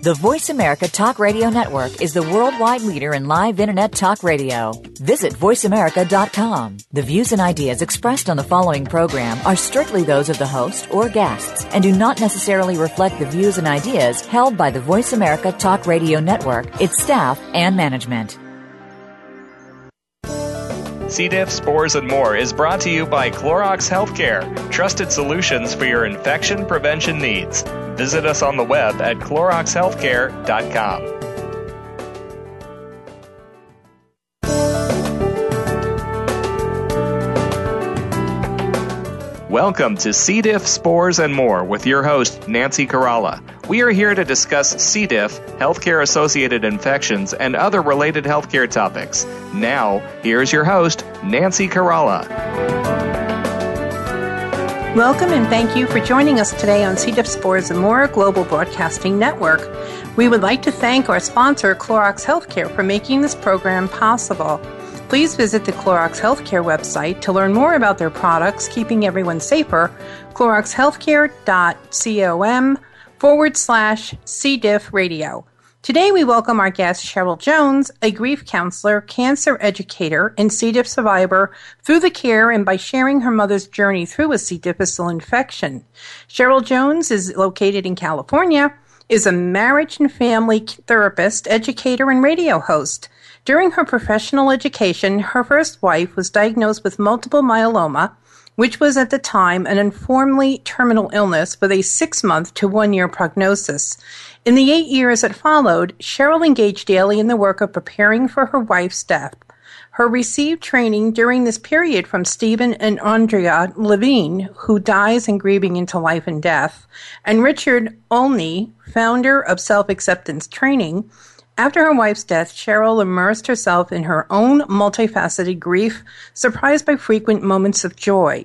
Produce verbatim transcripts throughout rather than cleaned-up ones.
The Voice America Talk Radio Network is the worldwide leader in live Internet talk radio. Visit voice america dot com. The views and ideas expressed on the following program are strictly those of the host or guests and do not necessarily reflect the views and ideas held by the Voice America Talk Radio Network, its staff, and management. C. diff, spores, and more is brought to you by Clorox Healthcare, trusted solutions for your infection prevention needs. Visit us on the web at Clorox Healthcare dot com. Welcome to C. diff, spores, and more with your host, Nancy Caralla. We are here to discuss C. diff, healthcare-associated infections, and other related healthcare topics. Now, here's your host, Nancy Caralla. Welcome and thank you for joining us today on C. diff, Spores, and More Global Broadcasting Network. We would like to thank our sponsor, Clorox Healthcare, for making this program possible. Please visit the Clorox Healthcare website to learn more about their products, keeping everyone safer, clorox healthcare dot com forward slash C. diff radio. Today we welcome our guest, Cheryl Jones, a grief counselor, cancer educator, and C. diff survivor through the care and by sharing her mother's journey through a C. difficile infection. Cheryl Jones is located in California, is a marriage and family therapist, educator, and radio host. During her professional education, her first wife was diagnosed with multiple myeloma, which was at the time an informally terminal illness with a six-month to one-year prognosis. In the eight years that followed, Cheryl engaged daily in the work of preparing for her wife's death. Her received training during this period from Stephen and Andrea Levine, who dies in grieving into life and death, and Richard Olney, founder of Self-Acceptance Training. After her wife's death, Cheryl immersed herself in her own multifaceted grief, surprised by frequent moments of joy.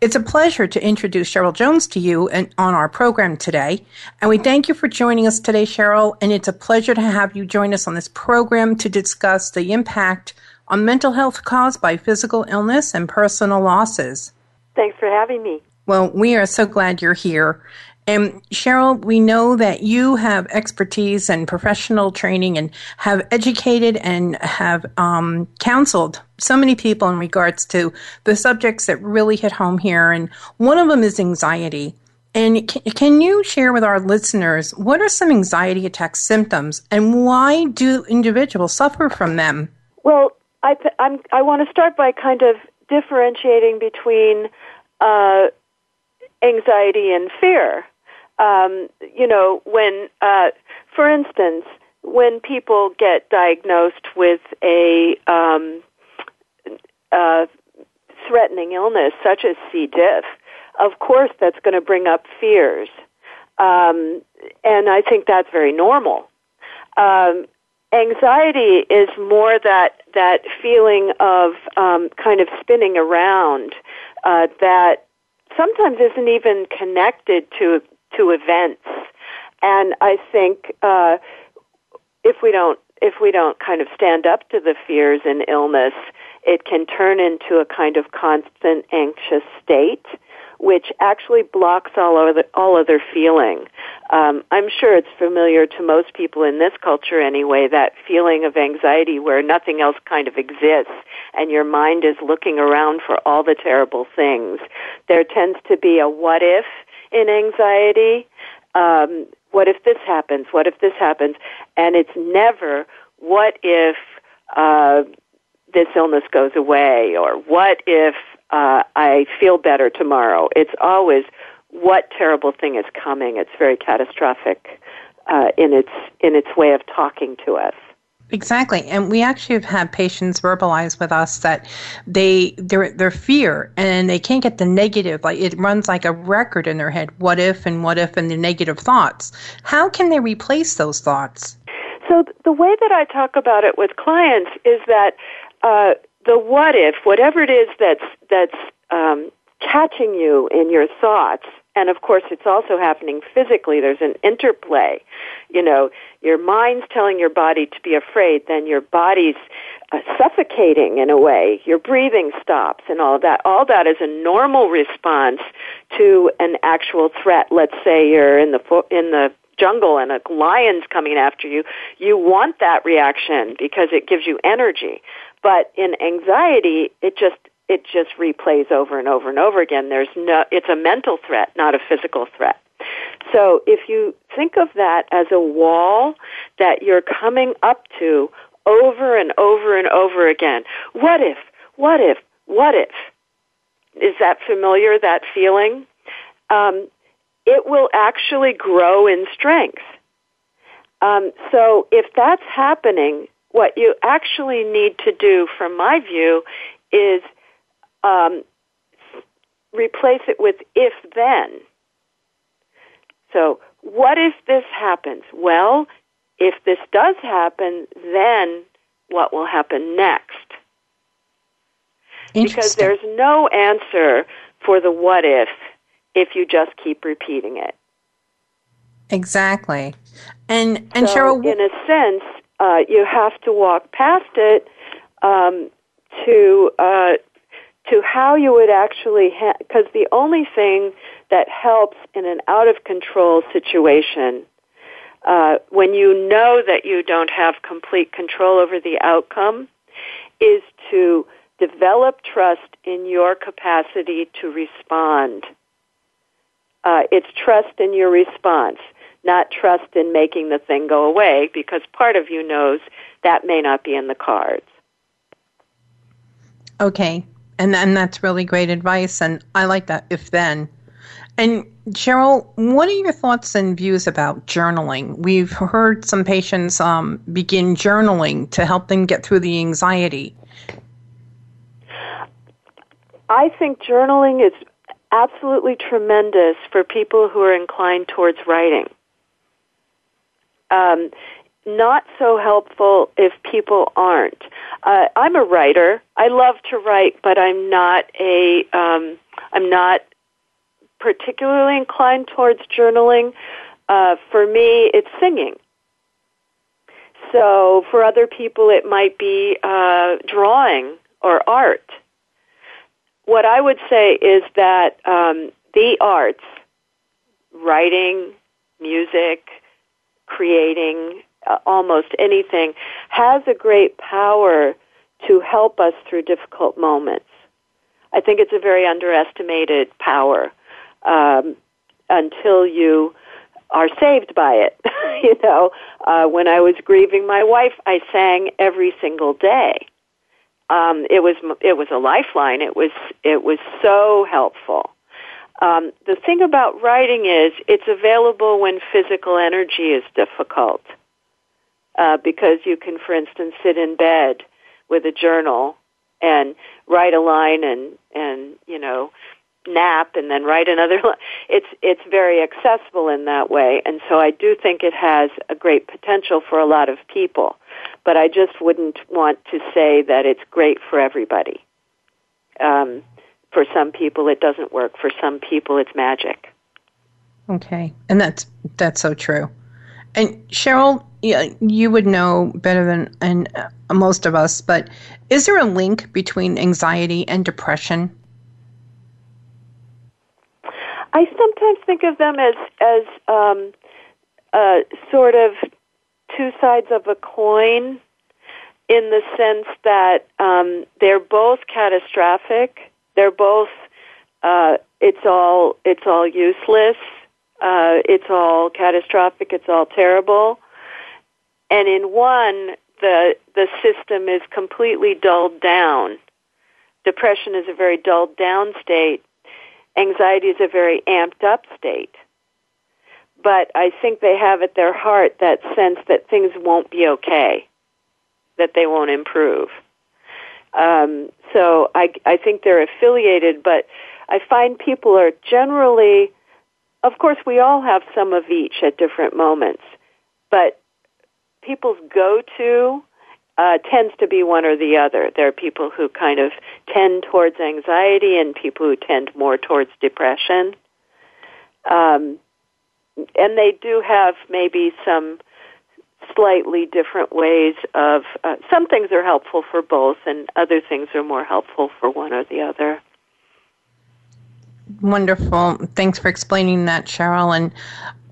It's a pleasure to introduce Cheryl Jones to you and on our program today. And we thank you for joining us today, Cheryl. And it's a pleasure to have you join us on this program to discuss the impact on mental health caused by physical illness and personal losses. Thanks for having me. Well, we are so glad you're here. And Cheryl, we know that you have expertise and professional training and have educated and have um, counseled so many people in regards to the subjects that really hit home here. And one of them is anxiety. And can, can you share with our listeners, what are some anxiety attack symptoms and why do individuals suffer from them? Well, I, th- I'm, I want to start by kind of differentiating between uh, anxiety and fear. Um, you know, when, uh, for instance, when people get diagnosed with a um, uh, threatening illness such as C. diff, of course that's going to bring up fears. Um, and I think that's very normal. Um, anxiety is more that, that feeling of um, kind of spinning around uh, that sometimes isn't even connected to to events, and I think uh, if we don't if we don't kind of stand up to the fears and illness, it can turn into a kind of constant anxious state, which actually blocks all other all other feeling. Um, I'm sure it's familiar to most people in this culture anyway, that feeling of anxiety where nothing else kind of exists and your mind is looking around for all the terrible things. There tends to be a what if in anxiety. Um, what if this happens? What if this happens? And it's never what if uh, this illness goes away, or what if uh, I feel better tomorrow. It's always what terrible thing is coming. It's very catastrophic uh, in its in its way of talking to us. Exactly. And we actually have had patients verbalize with us that they their their fear and they can't get the negative, like it runs like a record in their head, what if and what if and the negative thoughts. How can they replace those thoughts? So the way that I talk about it with clients is that uh, the what if, whatever it is that's that's um, catching you in your thoughts And, of course, it's also happening physically. There's an interplay. You know, your mind's telling your body to be afraid, then your body's uh, suffocating in a way. Your breathing stops and all of that. All that is a normal response to an actual threat. Let's say you're in the fo- in the jungle and a lion's coming after you. You want that reaction because it gives you energy. But in anxiety, it just... it just replays over and over and over again. There's no, it's a mental threat, not a physical threat. So if you think of that as a wall that you're coming up to over and over and over again, what if, what if, what if? Is that familiar, that feeling? Um, it will actually grow in strength. Um, so if that's happening, what you actually need to do, from my view, is Um, replace it with if then. So what if this happens? Well, if this does happen, then what will happen next? Because there's no answer for the what if if you just keep repeating it. Exactly. And and so Cheryl, in a sense, uh, you have to walk past it um, to. Uh, to how you would actually, because ha- the only thing that helps in an out-of-control situation, uh, when you know that you don't have complete control over the outcome, is to develop trust in your capacity to respond. Uh, it's trust in your response, not trust in making the thing go away, because part of you knows that may not be in the cards. Okay. And and that's really great advice, and I like that, if then. And Cheryl, what are your thoughts and views about journaling? We've heard some patients um, begin journaling to help them get through the anxiety. I think journaling is absolutely tremendous for people who are inclined towards writing. Um, not so helpful if people aren't. Uh, I'm a writer. I love to write, but I'm not a, um, I'm not particularly inclined towards journaling. Uh, for me, it's singing. So for other people, it might be uh, drawing or art. What I would say is that um, the arts, writing, music, creating, Uh, almost anything, has a great power to help us through difficult moments. I think it's a very underestimated power um, until you are saved by it. You know, uh, when I was grieving my wife, I sang every single day. Um, it was it was a lifeline. It was it was so helpful. Um, the thing about writing is it's available when physical energy is difficult. Uh, because you can, for instance, sit in bed with a journal and write a line and, and you know, nap and then write another line. It's, it's very accessible in that way, and so I do think it has a great potential for a lot of people. But I just wouldn't want to say that it's great for everybody. Um, for some people, it doesn't work. For some people, it's magic. Okay, and that's that's so true. And Cheryl, you would know better than and uh, most of us, but is there a link between anxiety and depression? I sometimes think of them as as um, uh, sort of two sides of a coin, in the sense that um, they're both catastrophic. They're both uh, it's all it's all useless. Uh, it's all catastrophic, it's all terrible. And in one, the the system is completely dulled down. Depression is a very dulled down state. Anxiety is a very amped up state. But I think they have at their heart that sense that things won't be okay, that they won't improve. Um, so I, I think they're affiliated, but I find people are generally... Of course, we all have some of each at different moments, but people's go-to uh, tends to be one or the other. There are people who kind of tend towards anxiety and people who tend more towards depression. Um, and they do have maybe some slightly different ways of, uh, some things are helpful for both and other things are more helpful for one or the other. Wonderful. Thanks for explaining that, Cheryl. And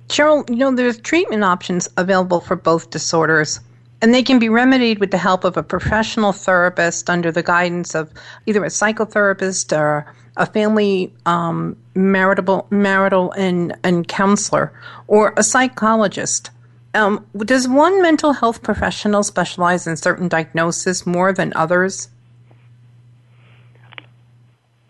Cheryl, you know, there's treatment options available for both disorders, and they can be remedied with the help of a professional therapist under the guidance of either a psychotherapist or a family um, marital, marital and, and counselor, or a psychologist. Um, does one mental health professional specialize in certain diagnoses more than others?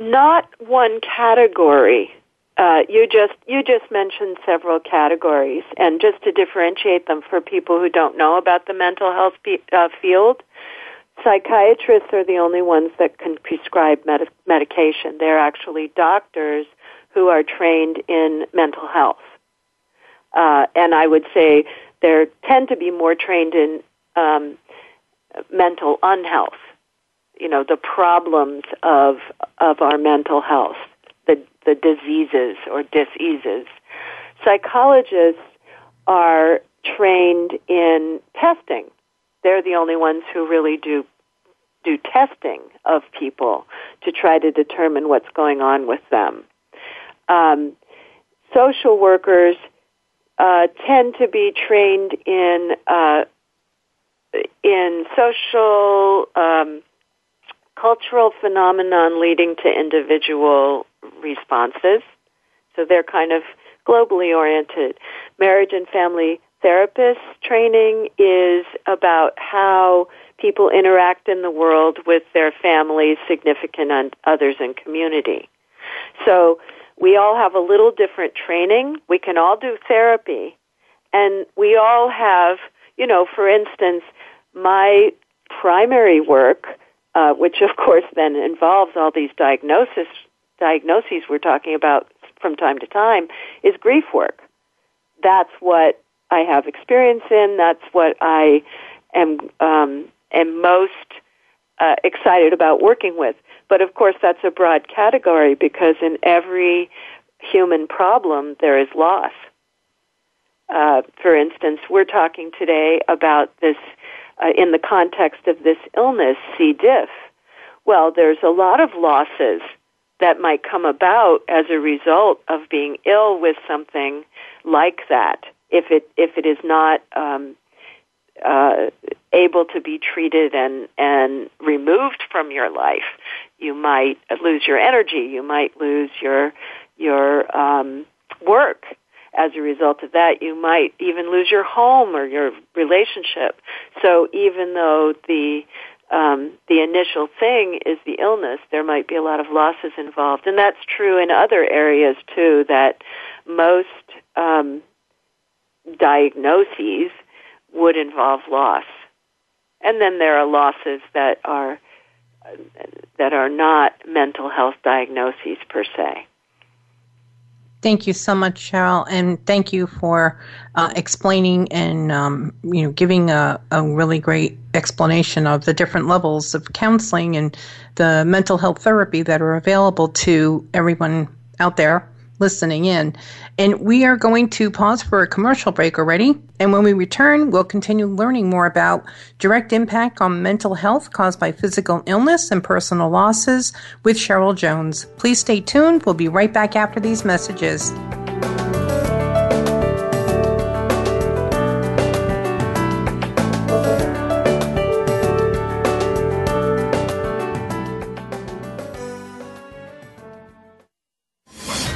Not one category. Uh, you just you just mentioned several categories, and just to differentiate them for people who don't know about the mental health pe- uh, field, psychiatrists are the only ones that can prescribe med- medication. They're actually doctors who are trained in mental health. Uh, and I would say they tend to be more trained in um, mental unhealth, you know, the problems of of our mental health, the, the diseases or diseases. Psychologists are trained in testing. They're the only ones who really do do testing of people to try to determine what's going on with them. Um, social workers Uh, tend to be trained in uh, in social um, cultural phenomenon leading to individual responses, so they're kind of globally oriented. Marriage and family therapist training is about how people interact in the world with their families, significant others, and community. So we all have a little different training. We can all do therapy. And we all have, you know, for instance, my primary work, uh, which of course then involves all these diagnosis, diagnoses we're talking about from time to time, is grief work. That's what I have experience in. That's what I am, um, am most uh, excited about working with. But, of course, that's a broad category because in every human problem there is loss. Uh, for instance, we're talking today about this uh, in the context of this illness, C. diff. Well, there's a lot of losses that might come about as a result of being ill with something like that if it if it is not um, uh, able to be treated and, and removed from your life. You might lose your energy. You might lose your your um, work. As a result of that, you might even lose your home or your relationship. So even though the um, the initial thing is the illness, there might be a lot of losses involved, and that's true in other areas too. That most um, diagnoses would involve loss, and then there are losses that are. that are not mental health diagnoses per se. Thank you so much, Cheryl, and thank you for uh, explaining and um, you know giving a, a really great explanation of the different levels of counseling and the mental health therapy that are available to everyone out there listening in. And we are going to pause for a commercial break already. And when we return, we'll continue learning more about direct impact on mental health caused by physical illness and personal losses with Cheryl Jones. Please stay tuned. We'll be right back after these messages.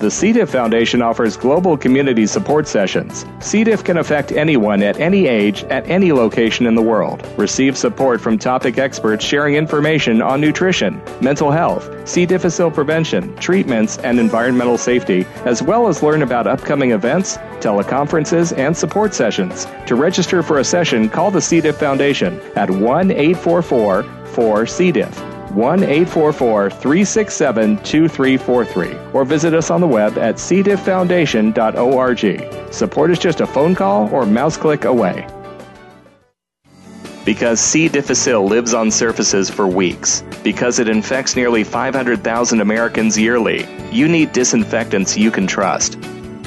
The C. diff Foundation offers global community support sessions. C. diff can affect anyone at any age, at any location in the world. Receive support from topic experts sharing information on nutrition, mental health, C. difficile prevention, treatments, and environmental safety, as well as learn about upcoming events, teleconferences, and support sessions. To register for a session, call the C. diff Foundation at one eight four four four C. diff. one eight four four, three six seven, two three four three, or visit us on the web at c diff foundation dot org. Support is just a phone call or mouse click away. Because C. difficile lives on surfaces for weeks, because it infects nearly five hundred thousand Americans yearly, you need disinfectants you can trust.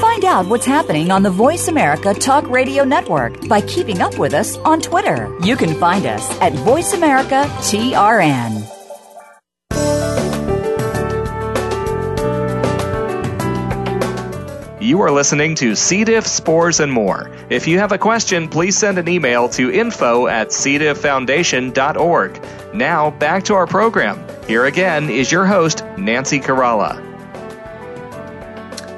Find out what's happening on the Voice America Talk Radio Network by keeping up with us on Twitter. You can find us at Voice America T R N. You are listening to C. diff, Spores, and More. If you have a question, please send an email to info at c diff foundation dot org. Now, back to our program. Here again is your host, Nancy Caralla.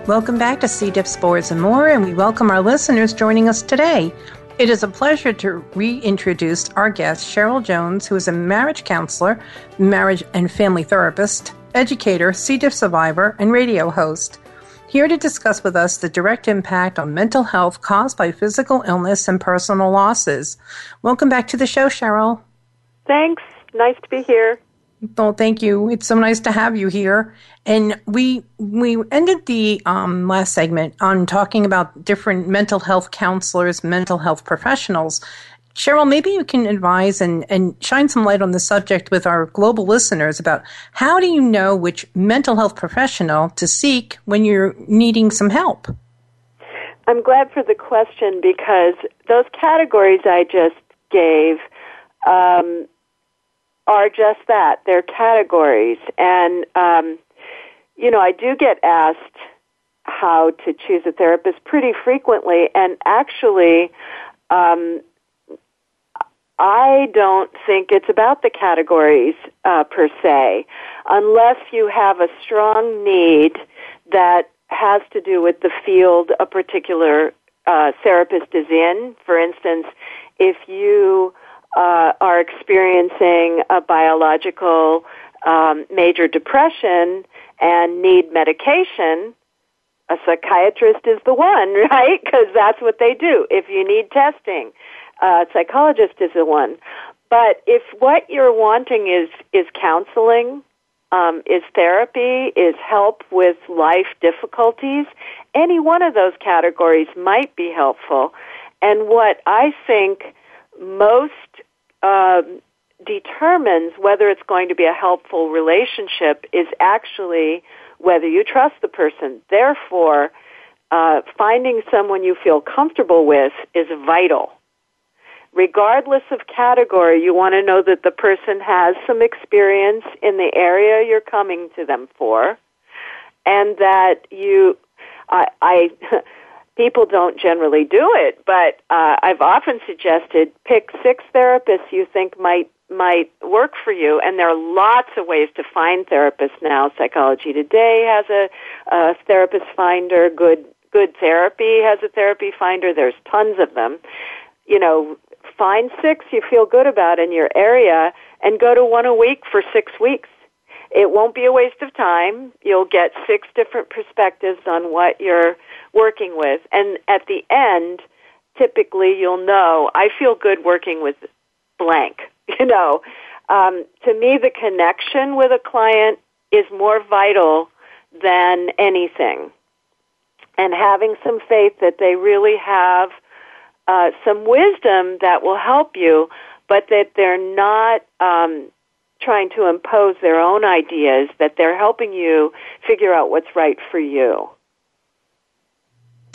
Welcome back to C. diff, Spores, and More, and we welcome our listeners joining us today. It is a pleasure to reintroduce our guest, Cheryl Jones, who is a marriage counselor, marriage and family therapist, educator, C. diff survivor, and radio host, here to discuss with us the direct impact on mental health caused by physical illness and personal losses. Welcome back to the show, Cheryl. Thanks. Nice to be here. Well, thank you. It's so nice to have you here. And we we ended the um, last segment on talking about different mental health counselors, mental health professionals. Cheryl, maybe you can advise and, and shine some light on the subject with our global listeners about how do you know which mental health professional to seek when you're needing some help? I'm glad for the question, because those categories I just gave um are just that. They're categories. And, um, you know, I do get asked how to choose a therapist pretty frequently. And actually, um, I don't think it's about the categories uh, per se, unless you have a strong need that has to do with the field a particular uh, therapist is in. For instance, if you Uh, are experiencing a biological um, major depression and need medication, a psychiatrist is the one, right? Because that's what they do. If you need testing, a psychologist is the one. But if what you're wanting is, is counseling, um, is therapy, is help with life difficulties, any one of those categories might be helpful. And what I think most uh, determines whether it's going to be a helpful relationship is actually whether you trust the person. Therefore, uh, finding someone you feel comfortable with is vital. Regardless of category, you want to know that the person has some experience in the area you're coming to them for, and that you... I. I People don't generally do it, but uh, I've often suggested pick six therapists you think might might work for you, and there are lots of ways to find therapists now. Psychology Today has a, a therapist finder. Good Good Therapy has a therapy finder. There's tons of them. You know, find six you feel good about in your area, and go to one a week for six weeks. It won't be a waste of time. You'll get six different perspectives on what you're working with. And at the end, typically you'll know, I feel good working with blank. You know, um, to me, the connection with a client is more vital than anything. And having some faith that they really have uh, some wisdom that will help you, but that they're not... Um, trying to impose their own ideas, that they're helping you figure out what's right for you.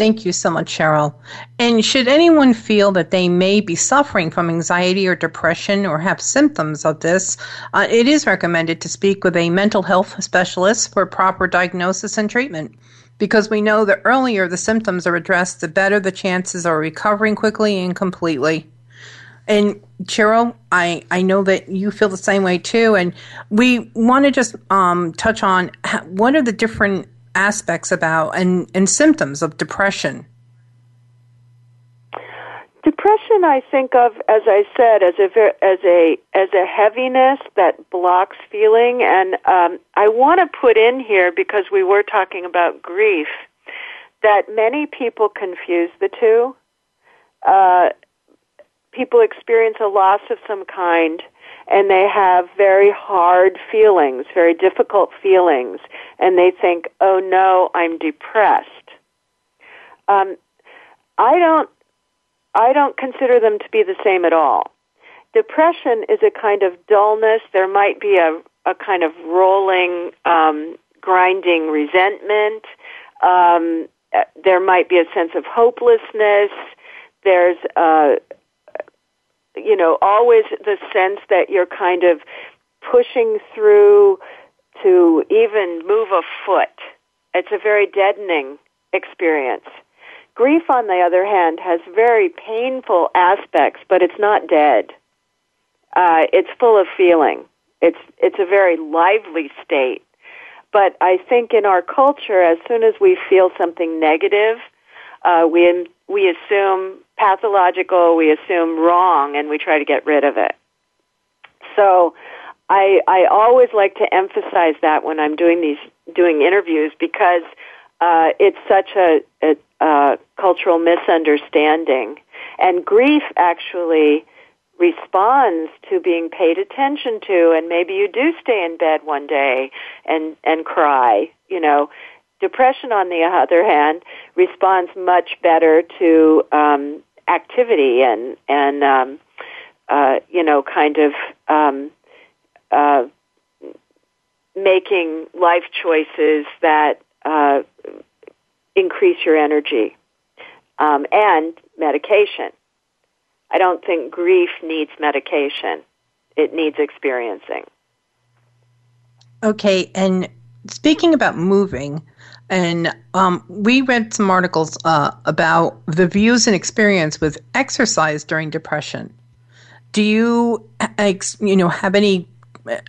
Thank you so much, Cheryl. And should anyone feel that they may be suffering from anxiety or depression or have symptoms of this, uh, it is recommended to speak with a mental health specialist for proper diagnosis and treatment, because we know the earlier the symptoms are addressed, the better the chances are recovering quickly and completely. And Cheryl, I, I know that you feel the same way too, and we want to just um, touch on how, what are the different aspects about and, and symptoms of depression? Depression, I think of, as I said, as a as a as a heaviness that blocks feeling, and um, I want to put in here, because we were talking about grief, that many people confuse the two. Uh, people experience a loss of some kind, and they have very hard feelings, very difficult feelings, and they think, "Oh no, I'm depressed." Um, I don't. I don't consider them to be the same at all. Depression is a kind of dullness. There might be a, a kind of rolling, um, grinding resentment. Um, there might be a sense of hopelessness. There's, uh, you know, always the sense that you're kind of pushing through to even move a foot. It's a very deadening experience. Grief, on the other hand, has very painful aspects, but it's not dead. Uh, it's full of feeling. It's it's a very lively state. But I think in our culture, as soon as we feel something negative, uh, we we assume pathological, we assume wrong, and we try to get rid of it. So I I always like to emphasize that when I'm doing these doing interviews, because uh, it's such a, a Uh, cultural misunderstanding. And grief actually responds to being paid attention to, and maybe you do stay in bed one day and, and cry, you know. Depression, on the other hand, responds much better to um, activity and, and um, uh, you know, kind of um, uh, making life choices that uh increase your energy, um, and medication. I don't think grief needs medication. It needs experiencing. Okay, and speaking about moving, and um, we read some articles uh, about the views and experience with exercise during depression. Do you, you know, have any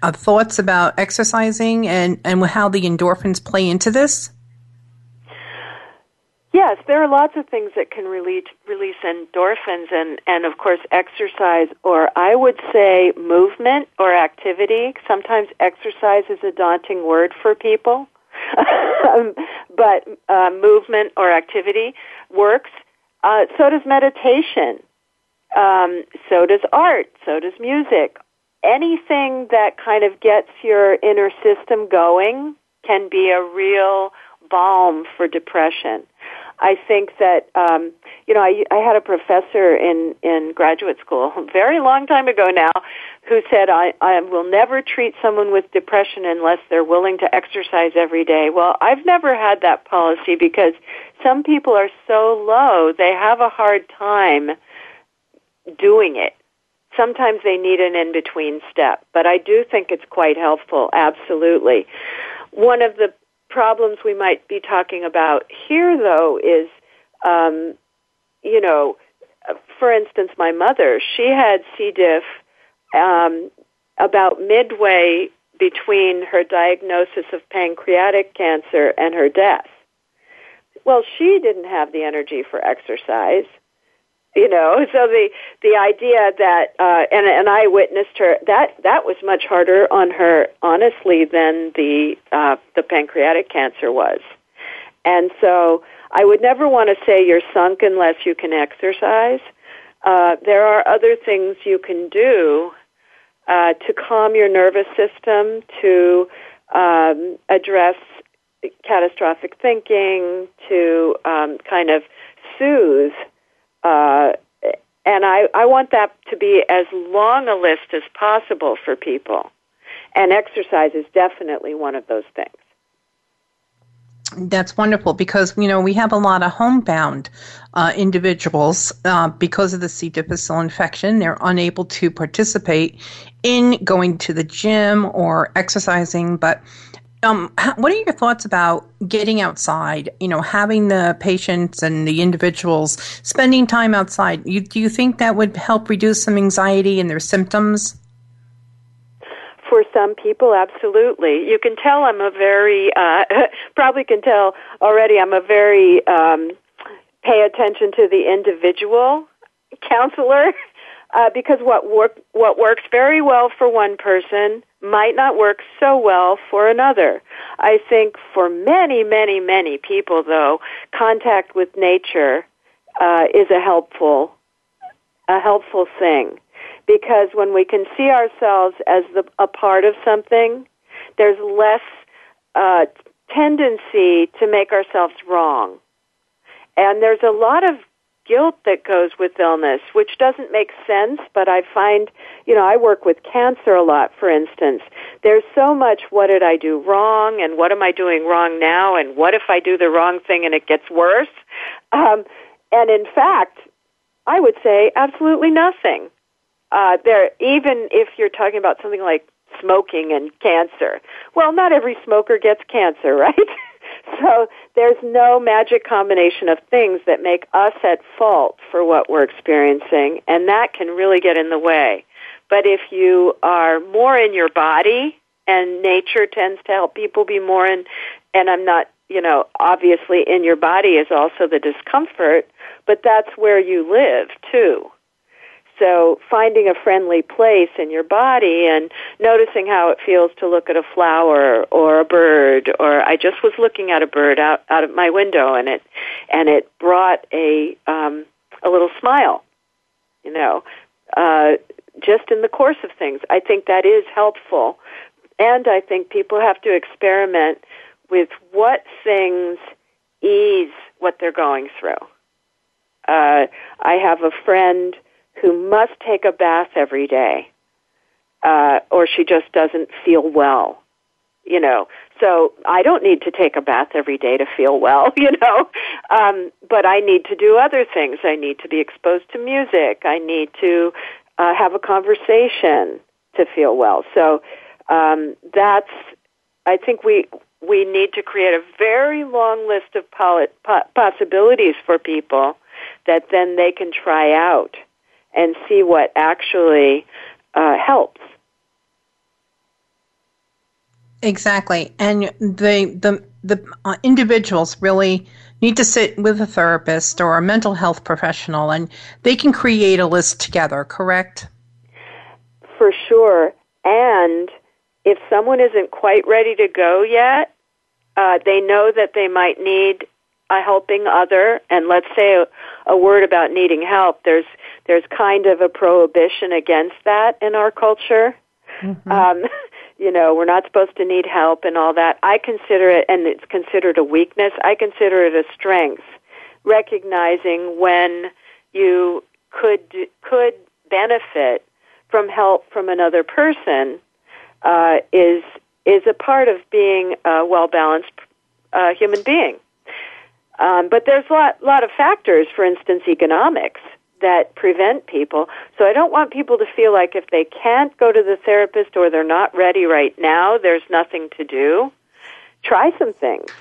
uh, thoughts about exercising and, and how the endorphins play into this? Yes, there are lots of things that can release, release endorphins, and, and, of course, exercise, or I would say movement or activity. Sometimes exercise is a daunting word for people, but uh, movement or activity works. Uh, so does meditation. Um, so does art. So does music. Anything that kind of gets your inner system going can be a real balm for depression. I think that, um, you know, I, I had a professor in, in graduate school a very long time ago now who said, I, I will never treat someone with depression unless they're willing to exercise every day. Well, I've never had that policy, because some people are so low, they have a hard time doing it. Sometimes they need an in-between step, but I do think it's quite helpful, absolutely. One of the problems we might be talking about here, though, is, um, you know, for instance, my mother, she had C. diff um, about midway between her diagnosis of pancreatic cancer and her death. Well, she didn't have the energy for exercise, you know, so the, the idea that, uh, and, and I witnessed her, that, that was much harder on her, honestly, than the, uh, the pancreatic cancer was. And so I would never want to say you're sunk unless you can exercise. Uh, there are other things you can do, uh, to calm your nervous system, to, um, address catastrophic thinking, to, um, kind of soothe. Uh, and I, I want that to be as long a list as possible for people. And exercise is definitely one of those things. That's wonderful, because, you know, we have a lot of homebound uh, individuals uh, because of the C. difficile infection. They're unable to participate in going to the gym or exercising, but Um, what are your thoughts about getting outside, you know, having the patients and the individuals spending time outside? You, do you think that would help reduce some anxiety and their symptoms? For some people, absolutely. You can tell I'm a very, uh, probably can tell already, I'm a very um, pay attention to the individual counselor, uh, because what work, what works very well for one person might not work so well for another. I think for many, many, many people, though, contact with nature uh, is a helpful a helpful thing, because when we can see ourselves as the, a part of something, there's less uh, tendency to make ourselves wrong. And there's a lot of guilt that goes with illness, which doesn't make sense, but I find, you know, I work with cancer a lot, for instance. There's so much, what did I do wrong, and what am I doing wrong now, and what if I do the wrong thing and it gets worse? Um, and in fact, I would say absolutely nothing. Uh, there, even if you're talking about something like smoking and cancer. Well, not every smoker gets cancer, right? So there's no magic combination of things that make us at fault for what we're experiencing, and that can really get in the way. But if you are more in your body, and nature tends to help people be more in, and I'm not, you know, obviously in your body is also the discomfort, but that's where you live, too. So finding a friendly place in your body and noticing how it feels to look at a flower or a bird, or I just was looking at a bird out, out of my window, and it and it brought a um, a little smile, you know, uh, just in the course of things. I think that is helpful, and I think people have to experiment with what things ease what they're going through. Uh, I have a friend who must take a bath every day, uh, or she just doesn't feel well, you know. So I don't need to take a bath every day to feel well, you know, um, but I need to do other things. I need to be exposed to music. I need to uh, have a conversation to feel well. So um, that's, I think we we need to create a very long list of poli- po- possibilities for people that then they can try out and see what actually uh, helps. Exactly. And the the, the uh, individuals really need to sit with a therapist or a mental health professional, and they can create a list together, correct? For sure. And if someone isn't quite ready to go yet, uh, they know that they might need a helping other, and let's say a, a word about needing help. There's there's kind of a prohibition against that in our culture. Mm-hmm. Um, you know, we're not supposed to need help and all that. I consider it, and it's considered a weakness. I consider it a strength, recognizing when you could could benefit from help from another person uh, is is a part of being a well-balanced uh, human being. Um, but there's a lot, lot of factors, for instance, economics, that prevent people. So I don't want people to feel like if they can't go to the therapist or they're not ready right now, there's nothing to do. Try some things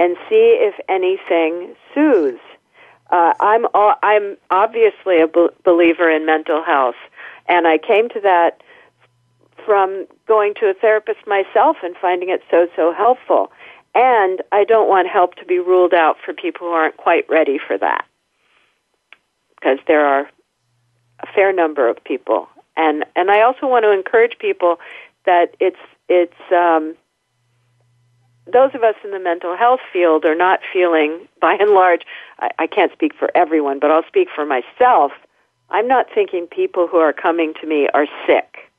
and see if anything soothes. Uh, I'm all, I'm obviously a b- believer in mental health, and I came to that from going to a therapist myself and finding it so, so helpful. And I don't want help to be ruled out for people who aren't quite ready for that, because there are a fair number of people. And and I also want to encourage people that it's it's um, those of us in the mental health field are not feeling, by and large, I, I can't speak for everyone, but I'll speak for myself. I'm not thinking people who are coming to me are sick.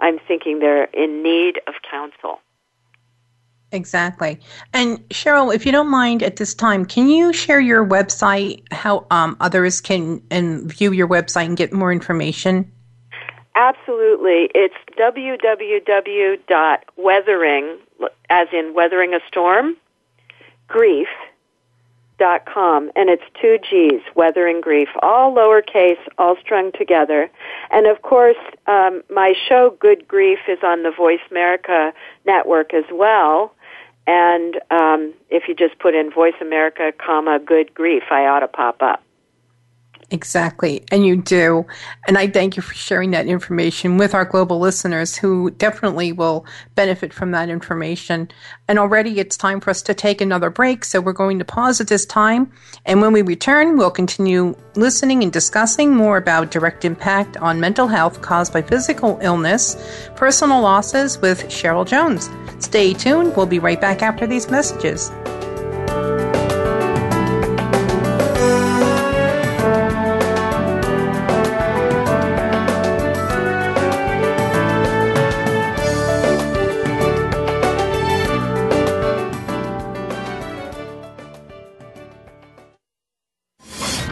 I'm thinking they're in need of counsel. Exactly. And Cheryl, if you don't mind at this time, can you share your website, how um, others can and view your website and get more information? Absolutely. It's w w w dot weathering, as in weathering a storm, grief dot com. And it's two G's, weathering grief, all lowercase, all strung together. And of course, um, my show, Good Grief, is on the Voice America network as well. And um, if you just put in Voice America, comma, Good Grief, I ought to pop up. Exactly. And you do. And I thank you for sharing that information with our global listeners who definitely will benefit from that information. And already it's time for us to take another break. So we're going to pause at this time. And when we return, we'll continue listening and discussing more about direct impact on mental health caused by physical illness, personal losses with Cheryl Jones. Stay tuned. We'll be right back after these messages.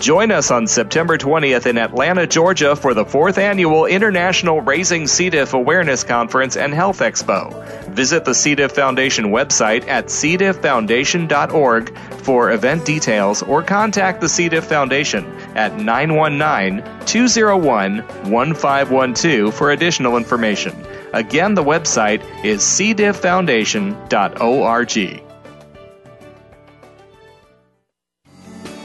Join us on September twentieth in Atlanta, Georgia for the fourth Annual International Raising C. diff Awareness Conference and Health Expo. Visit the C. diff Foundation website at c diff foundation dot org for event details or contact the C. diff Foundation at nine one nine, two zero one, one five one two for additional information. Again, the website is c diff foundation dot org.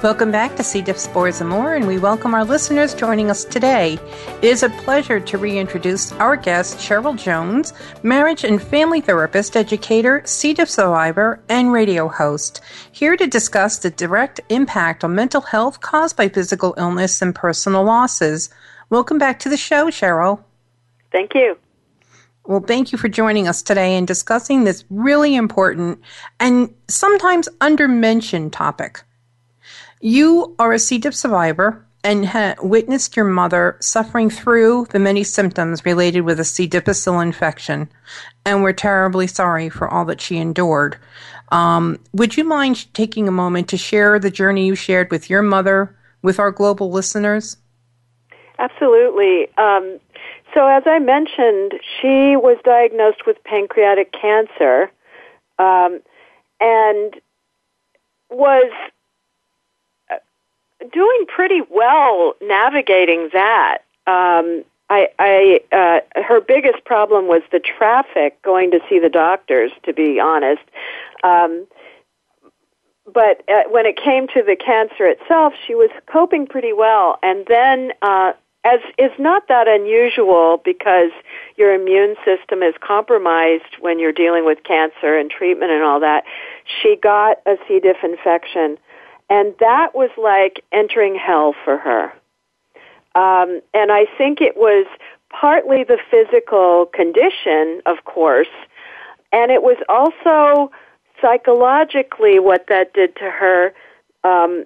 Welcome back to C. diff, Spores, and More, and we welcome our listeners joining us today. It is a pleasure to reintroduce our guest, Cheryl Jones, marriage and family therapist, educator, C. diff survivor, and radio host, here to discuss the direct impact on mental health caused by physical illness and personal losses. Welcome back to the show, Cheryl. Thank you. Well, thank you for joining us today and discussing this really important and sometimes undermentioned topic. You are a C. diff survivor and ha- witnessed your mother suffering through the many symptoms related with a C. difficile infection, and we're terribly sorry for all that she endured. Um, would you mind taking a moment to share the journey you shared with your mother with our global listeners? Absolutely. Um, so as I mentioned, she was diagnosed with pancreatic cancer um, and was doing pretty well navigating that. Um, I, I, uh, her biggest problem was the traffic going to see the doctors, to be honest. Um, but uh, when it came to the cancer itself, she was coping pretty well. And then, uh, as is not that unusual because your immune system is compromised when you're dealing with cancer and treatment and all that, she got a C. diff infection. And that was like entering hell for her. Um, and I think it was partly the physical condition, of course, and it was also psychologically what that did to her. Um,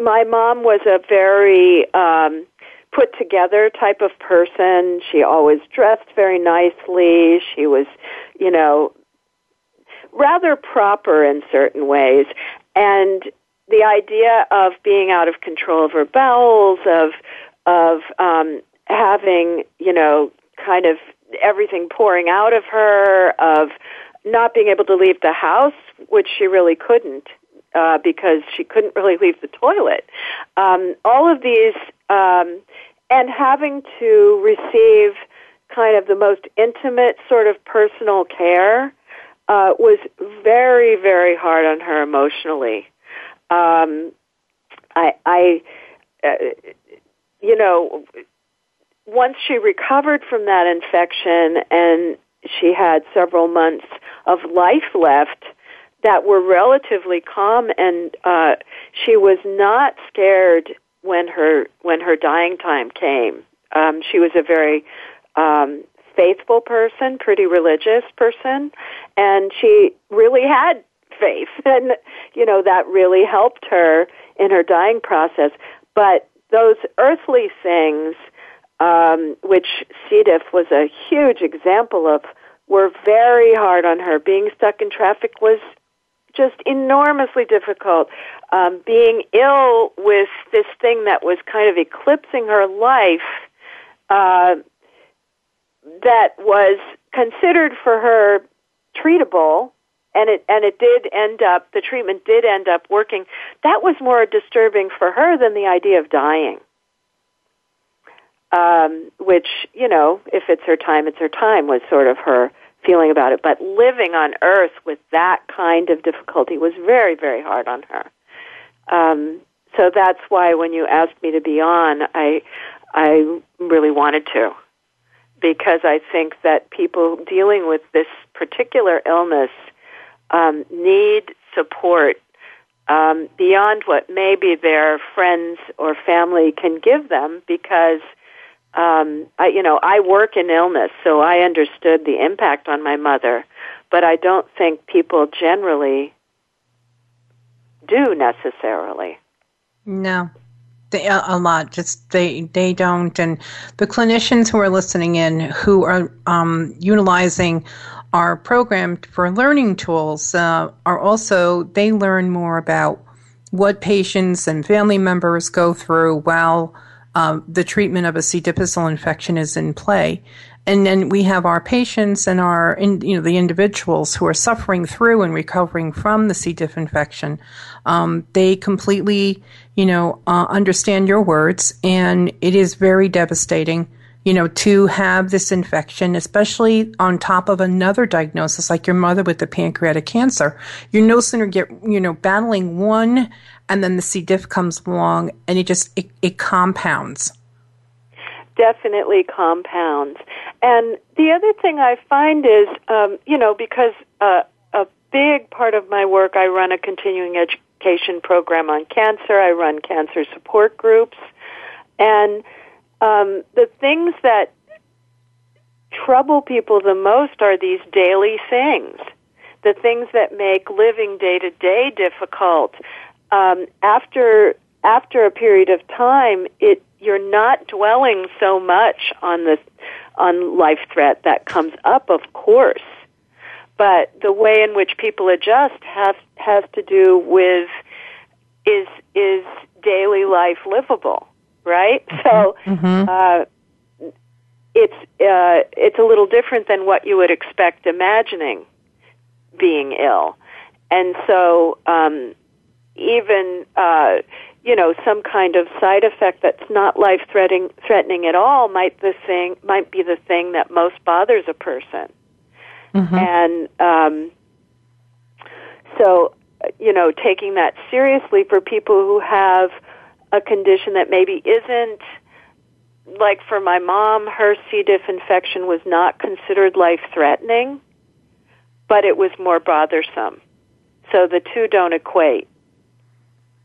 my mom was a very um, put-together type of person. She always dressed very nicely. She was, you know, rather proper in certain ways. And the idea of being out of control of her bowels, of of um, having, you know, kind of everything pouring out of her, of not being able to leave the house, which she really couldn't uh, because she couldn't really leave the toilet. Um, all of these, um, and having to receive kind of the most intimate sort of personal care, Uh, was very, very hard on her emotionally. Um, I, I uh, you know, once she recovered from that infection and she had several months of life left that were relatively calm, and uh, she was not scared when her when her dying time came. Um, she was a very um, faithful person, pretty religious person, and she really had faith, and you know that really helped her in her dying process. But those earthly things, um, which C. diff was a huge example of, were very hard on her. Being stuck in traffic was just enormously difficult. Um, being ill with this thing that was kind of eclipsing her life, uh, that was considered for her treatable, and it and it did end up, the treatment did end up working. That was more disturbing for her than the idea of dying. Um, which, you know, if it's her time, it's her time, was sort of her feeling about it. But living on Earth with that kind of difficulty was very, very hard on her. Um, so that's why when you asked me to be on, I, I really wanted to, because I think that people dealing with this particular illness um, need support um, beyond what maybe their friends or family can give them, because Um, I, you know, I work in illness, so I understood the impact on my mother, but I don't think people generally do necessarily. No, they, a lot. Just they, they don't. And the clinicians who are listening in, who are um, utilizing our program for learning tools, uh, are also, they learn more about what patients and family members go through while Uh, the treatment of a C. difficile infection is in play. And then we have our patients and our, in, you know, the individuals who are suffering through and recovering from the C. diff infection. Um, they completely, you know, uh, understand your words, and it is very devastating, you know, to have this infection, especially on top of another diagnosis like your mother with the pancreatic cancer. You're no sooner get, you know, battling one, and then the C. diff comes along, and it just, it, it compounds. Definitely compounds. And the other thing I find is, um, you know, because uh, a big part of my work, I run a continuing education program on cancer. I run cancer support groups. And um, the things that trouble people the most are these daily things, the things that make living day-to-day difficult. Um, after after a period of time, it you're not dwelling so much on the on life threat that comes up, of course, but the way in which people adjust has has to do with is is daily life livable, right? So mm-hmm. uh, it's uh, it's a little different than what you would expect imagining being ill, and so. Um, Even, uh, you know, some kind of side effect that's not life-threatening threatening at all might the thing might be the thing that most bothers a person. Mm-hmm. And um, so, you know, taking that seriously for people who have a condition that maybe isn't, like for my mom, her C. diff infection was not considered life-threatening, but it was more bothersome. So the two don't equate.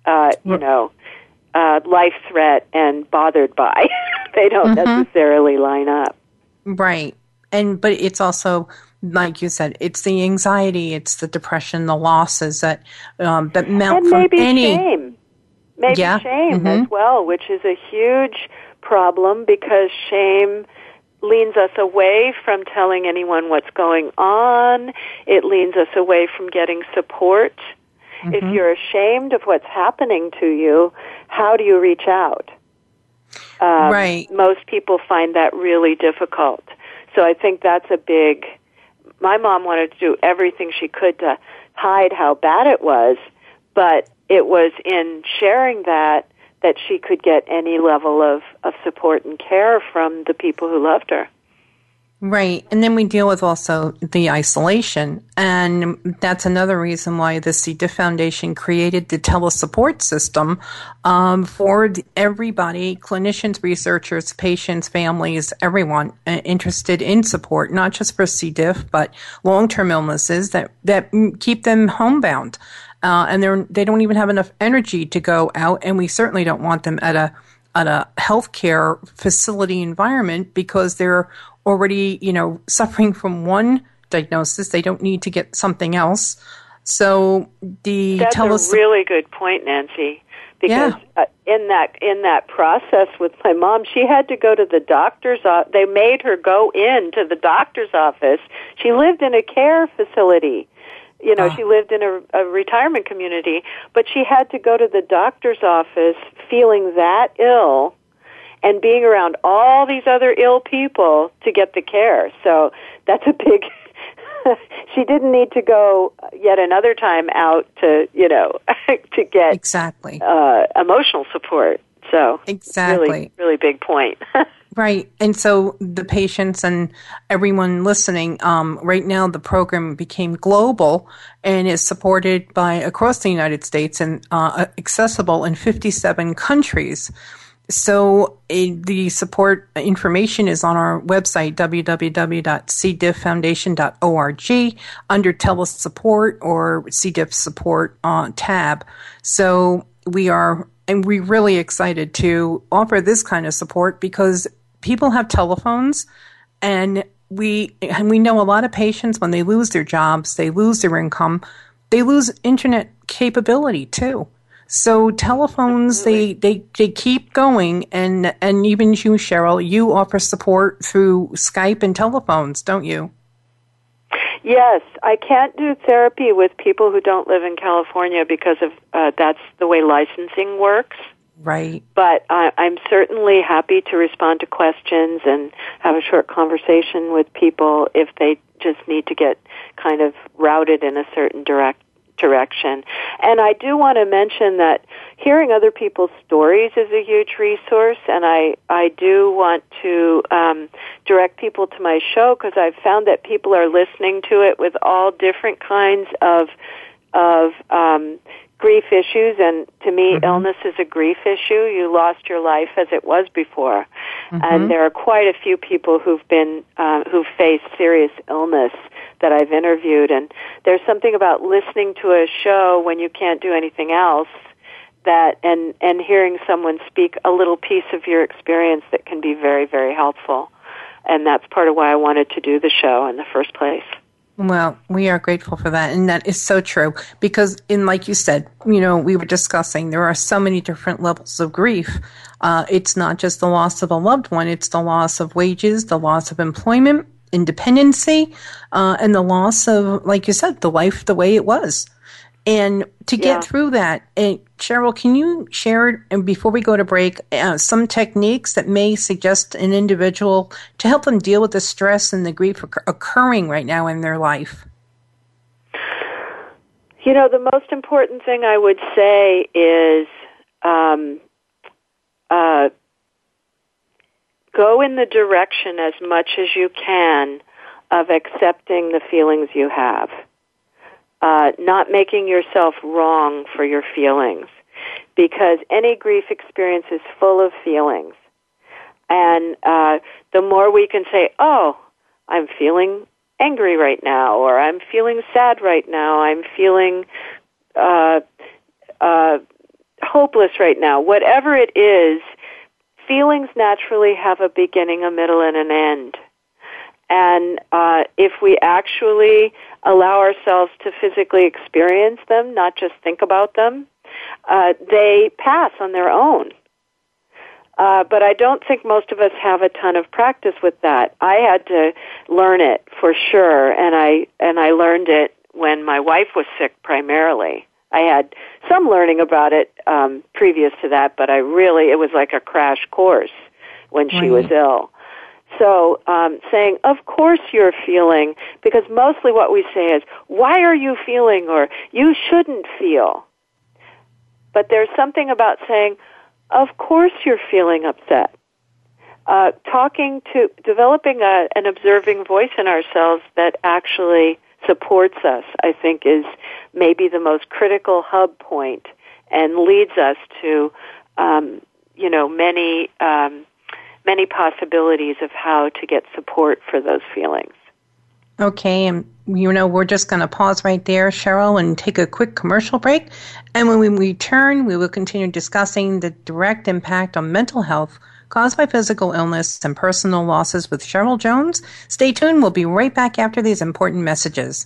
Uh, you know, uh, life threat and bothered by. They don't mm-hmm. necessarily line up. Right. And, but it's also, like you said, it's the anxiety, it's the depression, the losses that, um, that melt and from maybe any. Shame. Maybe yeah. shame mm-hmm. as well, which is a huge problem, because shame leans us away from telling anyone what's going on. It leans us away from getting support. If you're ashamed of what's happening to you, how do you reach out? Um, right. Most people find that really difficult. So I think that's a big... My mom wanted to do everything she could to hide how bad it was, but it was in sharing that that she could get any level of, of support and care from the people who loved her. Right. And then we deal with also the isolation. And that's another reason why the C. diff Foundation created the telesupport system um, for everybody, clinicians, researchers, patients, families, everyone uh, interested in support, not just for C. diff, but long-term illnesses that, that keep them homebound. Uh, and they're, they don't even have enough energy to go out. And we certainly don't want them at a, at a healthcare facility environment because they're already, you know, suffering from one diagnosis. They don't need to get something else. So the that's teles- a really good point, Nancy. Because yeah. uh, in that in that process with my mom, she had to go to the doctor's office. They made her go into the doctor's office. She lived in a care facility. You know, oh. she lived in a, a retirement community, but she had to go to the doctor's office feeling that ill and being around all these other ill people to get the care. So that's a big, she didn't need to go yet another time out to, you know, to get exactly uh, emotional support. So exactly, really, really big point. Right. And so the patients and everyone listening, um, right now the program became global and is supported by across the United States and uh, accessible in fifty-seven countries. So uh, the support information is on our website, w w w dot c diff foundation dot org, under telesupport or C. diff support uh, tab. So we are, and we're really excited to offer this kind of support because people have telephones, and we and we know a lot of patients, when they lose their jobs, they lose their income, they lose internet capability too. So telephones, they, they, they keep going, and, and even you, Cheryl, you offer support through Skype and telephones, don't you? Yes. I can't do therapy with people who don't live in California because of uh, that's the way licensing works. Right. But I, I'm certainly happy to respond to questions and have a short conversation with people if they just need to get kind of routed in a certain direct direction. And I do want to mention that hearing other people's stories is a huge resource, and I, I do want to um, direct people to my show because I've found that people are listening to it with all different kinds of of um, grief issues, and to me, mm-hmm. illness is a grief issue. You lost your life as it was before, mm-hmm. and there are quite a few people who've been uh, who've faced serious illness that I've interviewed, and there's something about listening to a show when you can't do anything else that and and hearing someone speak a little piece of your experience that can be very, very helpful. And that's part of why I wanted to do the show in the first place. Well, we are grateful for that, and that is so true because, in like you said, you know, we were discussing there are so many different levels of grief. Uh, it's not just the loss of a loved one, it's the loss of wages, the loss of employment, independency, uh, and the loss of, like you said, the life the way it was. And to get yeah. through that, and Cheryl, can you share, and before we go to break, uh, some techniques that may suggest an individual to help them deal with the stress and the grief occur- occurring right now in their life? You know, the most important thing I would say is um, uh, go in the direction as much as you can of accepting the feelings you have. Uh, not making yourself wrong for your feelings, because any grief experience is full of feelings. And uh, the more we can say, oh, I'm feeling angry right now, or I'm feeling sad right now, I'm feeling uh, uh, hopeless right now, whatever it is, feelings naturally have a beginning, a middle, and an end. And uh, if we actually allow ourselves to physically experience them, not just think about them, uh, they pass on their own. Uh, but I don't think most of us have a ton of practice with that. I had to learn it for sure, and I and I learned it when my wife was sick primarily. I had some learning about it um, previous to that, but I really, it was like a crash course when she mm-hmm. was ill. So um, saying, of course you're feeling, because mostly what we say is, why are you feeling, or you shouldn't feel. But there's something about saying, of course you're feeling upset. uh, talking to, developing a, an observing voice in ourselves that actually supports us, I think, is maybe the most critical hub point and leads us to, um, you know, many um, many possibilities of how to get support for those feelings. Okay, and you know, we're just going to pause right there, Cheryl, and take a quick commercial break. And when we return, we will continue discussing the direct impact on mental health caused by physical illness and personal losses with Cheryl Jones. Stay tuned. We'll be right back after these important messages.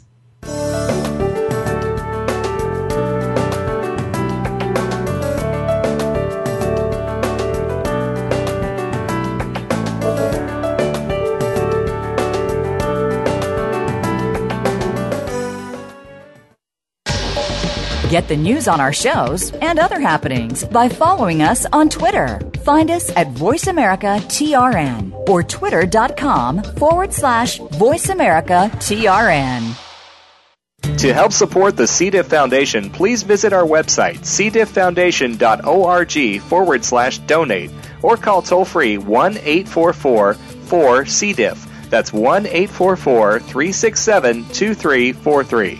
Get the news on our shows and other happenings by following us on Twitter. Find us at Voice America T R N or twitter.com forward slash VoiceAmericaTRN. To help support the C. diff Foundation, please visit our website, c diff foundation dot org forward slash donate, or call toll-free one eight four four four C D I F. That's one eight four four three six seven two three four three.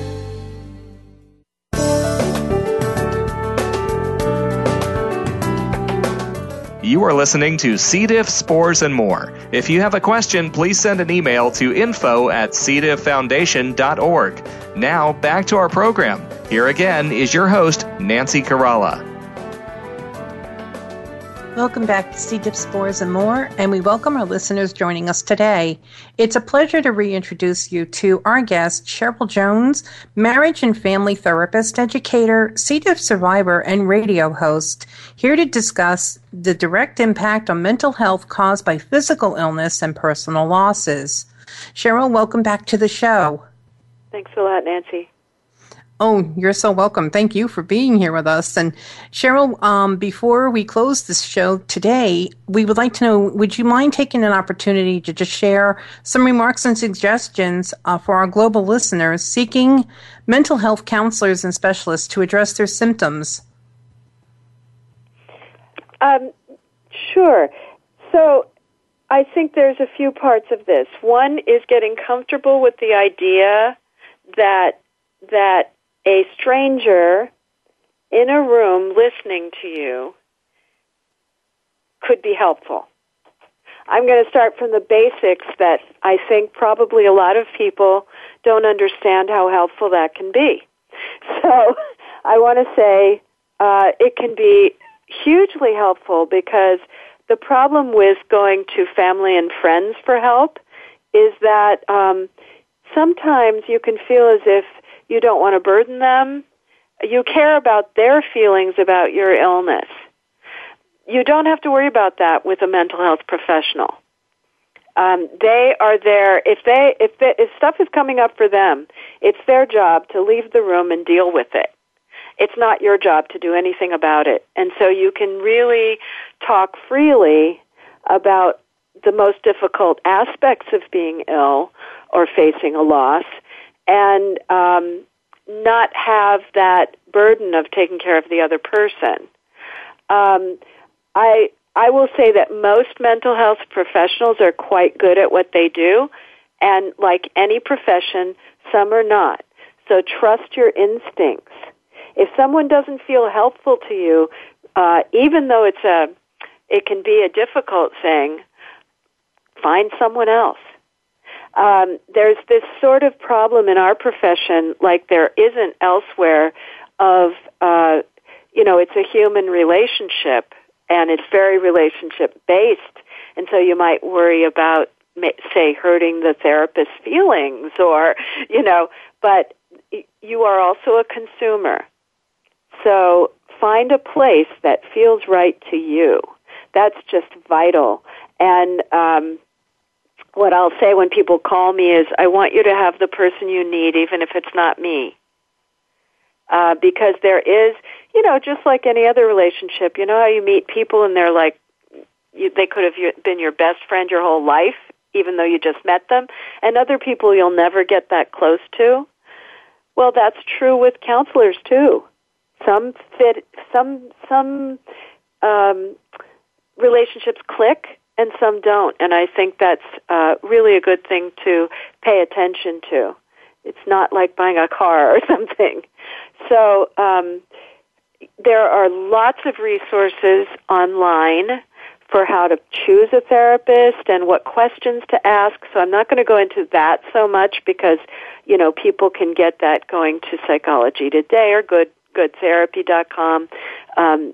You are listening to C. diff, Spores, and More. If you have a question, please send an email to info at c diff foundation dot org. Now, back to our program. Here again is your host, Nancy Caralla. Welcome back to C. diff, Spores, and More, and we welcome our listeners joining us today. It's a pleasure to reintroduce you to our guest, Cheryl Jones, marriage and family therapist, educator, C. diff survivor, and radio host, here to discuss the direct impact on mental health caused by physical illness and personal losses. Cheryl, welcome back to the show. Thanks a lot, Nancy. Oh, you're so welcome. Thank you for being here with us. And Cheryl, um, before we close this show today, we would like to know, would you mind taking an opportunity to just share some remarks and suggestions uh, for our global listeners seeking mental health counselors and specialists to address their symptoms? Um, sure. So I think there's a few parts of this. One is getting comfortable with the idea that that a stranger in a room listening to you could be helpful. I'm going to start from the basics that I think probably a lot of people don't understand how helpful that can be. So I want to say uh, it can be hugely helpful, because the problem with going to family and friends for help is that um, sometimes you can feel as if you don't want to burden them. You care about their feelings about your illness. You don't have to worry about that with a mental health professional. Um, they are there. If they, if they, if stuff is coming up for them, it's their job to leave the room and deal with it. It's not your job to do anything about it. And so you can really talk freely about the most difficult aspects of being ill or facing a loss, and um, not have that burden of taking care of the other person. Um, I I will say that most mental health professionals are quite good at what they do, and like any profession, some are not. So trust your instincts. If someone doesn't feel helpful to you, uh, even though it's a, it can be a difficult thing, find someone else. Um, there's this sort of problem in our profession, like there isn't elsewhere, of, uh, you know, it's a human relationship, and it's very relationship-based, and so you might worry about, say, hurting the therapist's feelings, or, you know, but you are also a consumer. So find a place that feels right to you. That's just vital. And um, what I'll say when people call me is, I want you to have the person you need, even if it's not me. Uh, because there is, you know, just like any other relationship, you know how you meet people and they're like, you, they could have been your best friend your whole life, even though you just met them, and other people you'll never get that close to. Well, that's true with counselors too. Some fit, some some um, relationships click, and some don't. And I think that's uh, really a good thing to pay attention to. It's not like buying a car or something. So um, there are lots of resources online for how to choose a therapist and what questions to ask. So I'm not going to go into that so much because, you know, people can get that going to Psychology Today or Good good therapy dot com. Um,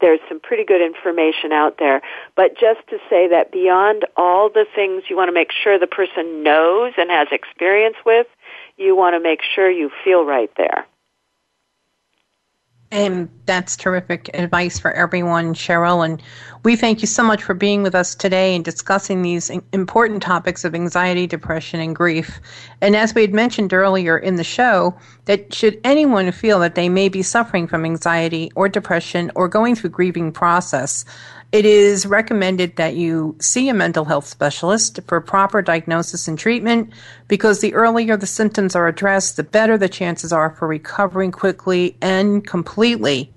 there's some pretty good information out there. But just to say that beyond all the things you want to make sure the person knows and has experience with, you want to make sure you feel right there. And that's terrific advice for everyone, Cheryl. And we thank you so much for being with us today and discussing these important topics of anxiety, depression, and grief. And as we had mentioned earlier in the show, that should anyone feel that they may be suffering from anxiety or depression or going through grieving process, it is recommended that you see a mental health specialist for proper diagnosis and treatment, because the earlier the symptoms are addressed, the better the chances are for recovering quickly and completely.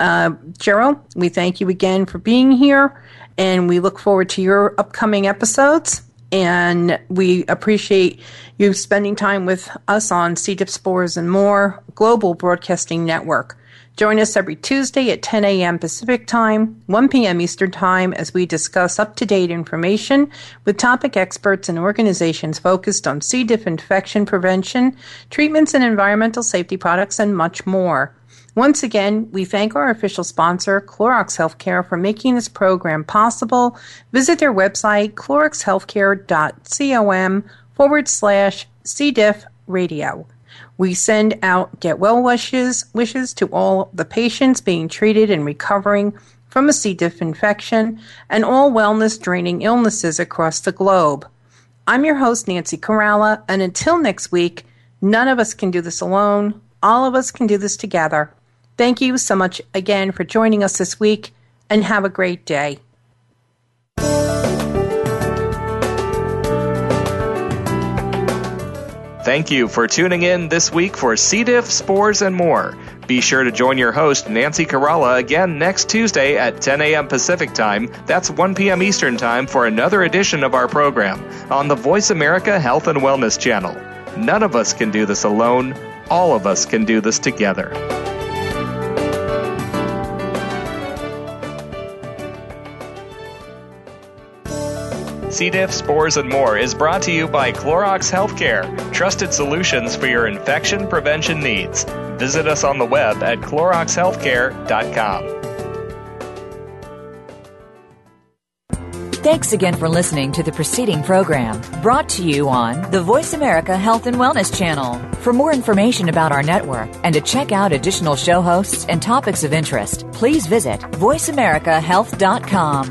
Uh, Cheryl, we thank you again for being here, and we look forward to your upcoming episodes. And we appreciate you spending time with us on C. diff Spores and More Global Broadcasting Network. Join us every Tuesday at ten a.m. Pacific Time, one p.m. Eastern Time, as we discuss up-to-date information with topic experts and organizations focused on C. diff infection prevention, treatments and environmental safety products, and much more. Once again, we thank our official sponsor, Clorox Healthcare, for making this program possible. Visit their website, cloroxhealthcare.com forward slash C. diff radio. We send out get well wishes wishes to all the patients being treated and recovering from a C. diff infection and all wellness-draining illnesses across the globe. I'm your host, Nancy Caralla, and until next week, none of us can do this alone. All of us can do this together. Thank you so much again for joining us this week, and have a great day. Thank you for tuning in this week for C. diff, Spores, and More. Be sure to join your host, Nancy Caralla, again next Tuesday at ten a.m. Pacific Time. That's one p.m. Eastern Time for another edition of our program on the Voice America Health and Wellness Channel. None of us can do this alone. All of us can do this together. C. diff, Spores, and More is brought to you by Clorox Healthcare, trusted solutions for your infection prevention needs. Visit us on the web at clorox healthcare dot com. Thanks again for listening to the preceding program, brought to you on the Voice America Health and Wellness Channel. For more information about our network and to check out additional show hosts and topics of interest, please visit voice america health dot com.